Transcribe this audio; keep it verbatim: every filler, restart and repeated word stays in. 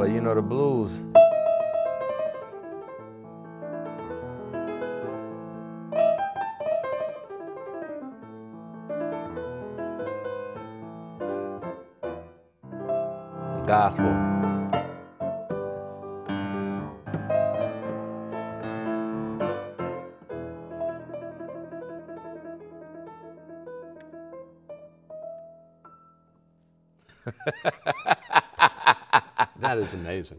but you know the blues. Gospel. That is amazing.